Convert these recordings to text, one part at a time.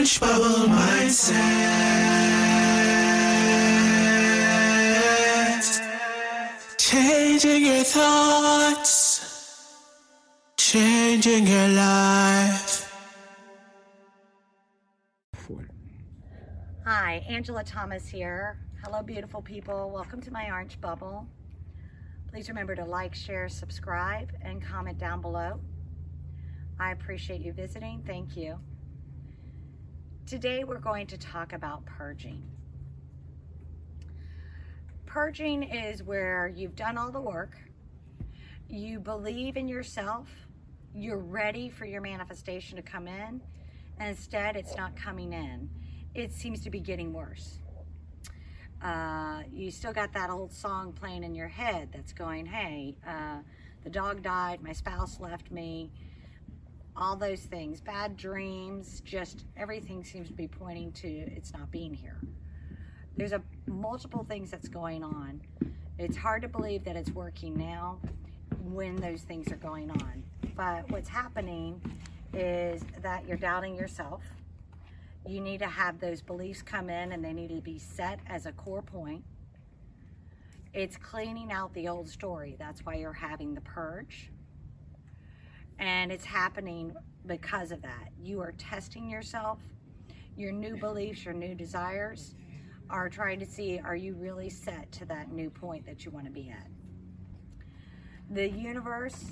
French Bubble Mindset. Changing your thoughts, changing your life. Hi, Angela Thomas here. Hello, beautiful people. Welcome to my Orange Bubble. Please remember to like, share, subscribe, and comment down below. I appreciate you visiting. Thank you. Today we're going to talk about purging. Purging is where you've done all the work, you believe in yourself, you're ready for your manifestation to come in, and instead it's not coming in. It seems to be getting worse. You still got that old song playing in your head that's going, hey, the dog died, my spouse left me. All those things, bad dreams, just everything seems to be pointing to it's not being here. There's a multiple things that's going on. It's hard to believe that it's working now when those things are going on. But what's happening is that you're doubting yourself. You need to have those beliefs come in and they need to be set as a core point. It's cleaning out the old story. That's why you're having the purge. And it's happening because of that. You are testing yourself, your new beliefs, your new desires, are trying to see, are you really set to that new point that you want to be at? The universe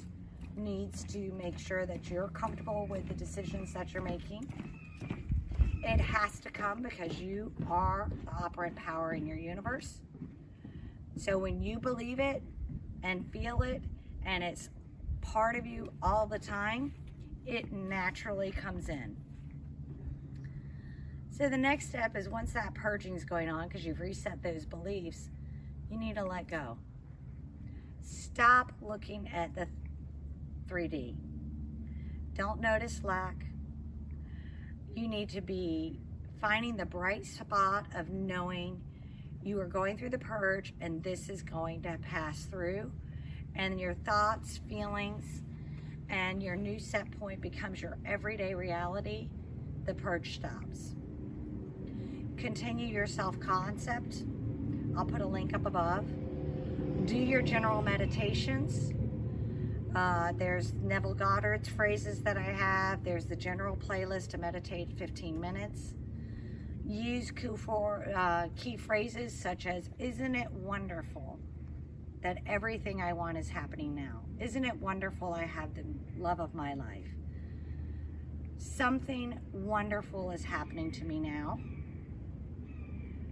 needs to make sure that you're comfortable with the decisions that you're making. It has to come because you are the operant power in your universe. So when you believe it and feel it and it's part of you all the time, it naturally comes in. So the next step is, once that purging is going on because you've reset those beliefs, you need to let go. Stop looking at the 3D. Don't notice lack. You need to be finding the bright spot of knowing you are going through the purge and this is going to pass through. And your thoughts, feelings, and your new set point becomes your everyday reality, the purge stops. Continue your self-concept. I'll put a link up above. Do your general meditations. There's Neville Goddard's phrases that I have. There's the general playlist to meditate 15 minutes. Use key phrases such as, isn't it wonderful that everything I want is happening now? Isn't it wonderful I have the love of my life? Something wonderful is happening to me now.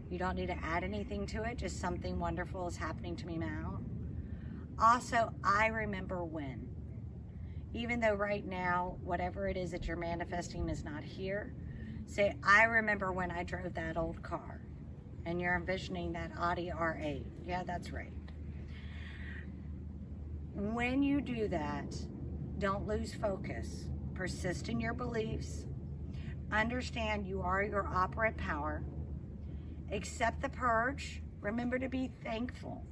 You don't need to add anything to it, just something wonderful is happening to me now. Also, I remember when. Even though right now, whatever it is that you're manifesting is not here, say, I remember when I drove that old car. And you're envisioning that Audi R8. Yeah, that's right. When you do that, don't lose focus. Persist in your beliefs. Understand you are your operant power. Accept the purge. Remember to be thankful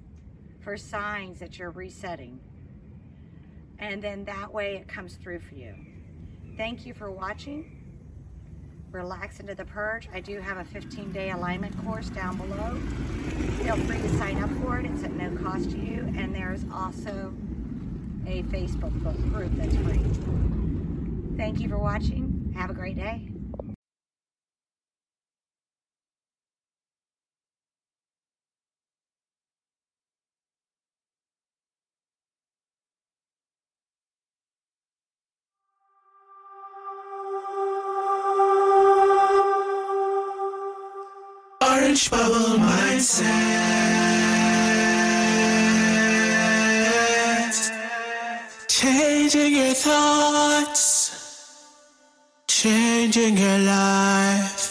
for signs that you're resetting. And then that way it comes through for you. Thank you for watching. Relax into the purge. I do have a 15-day alignment course down below. Feel free to sign up for it. It's at no cost to you. And there's also a Facebook group that's free. Thank you for watching. Have a great day. Orange Bubble Mindset. Changing your thoughts, changing your life.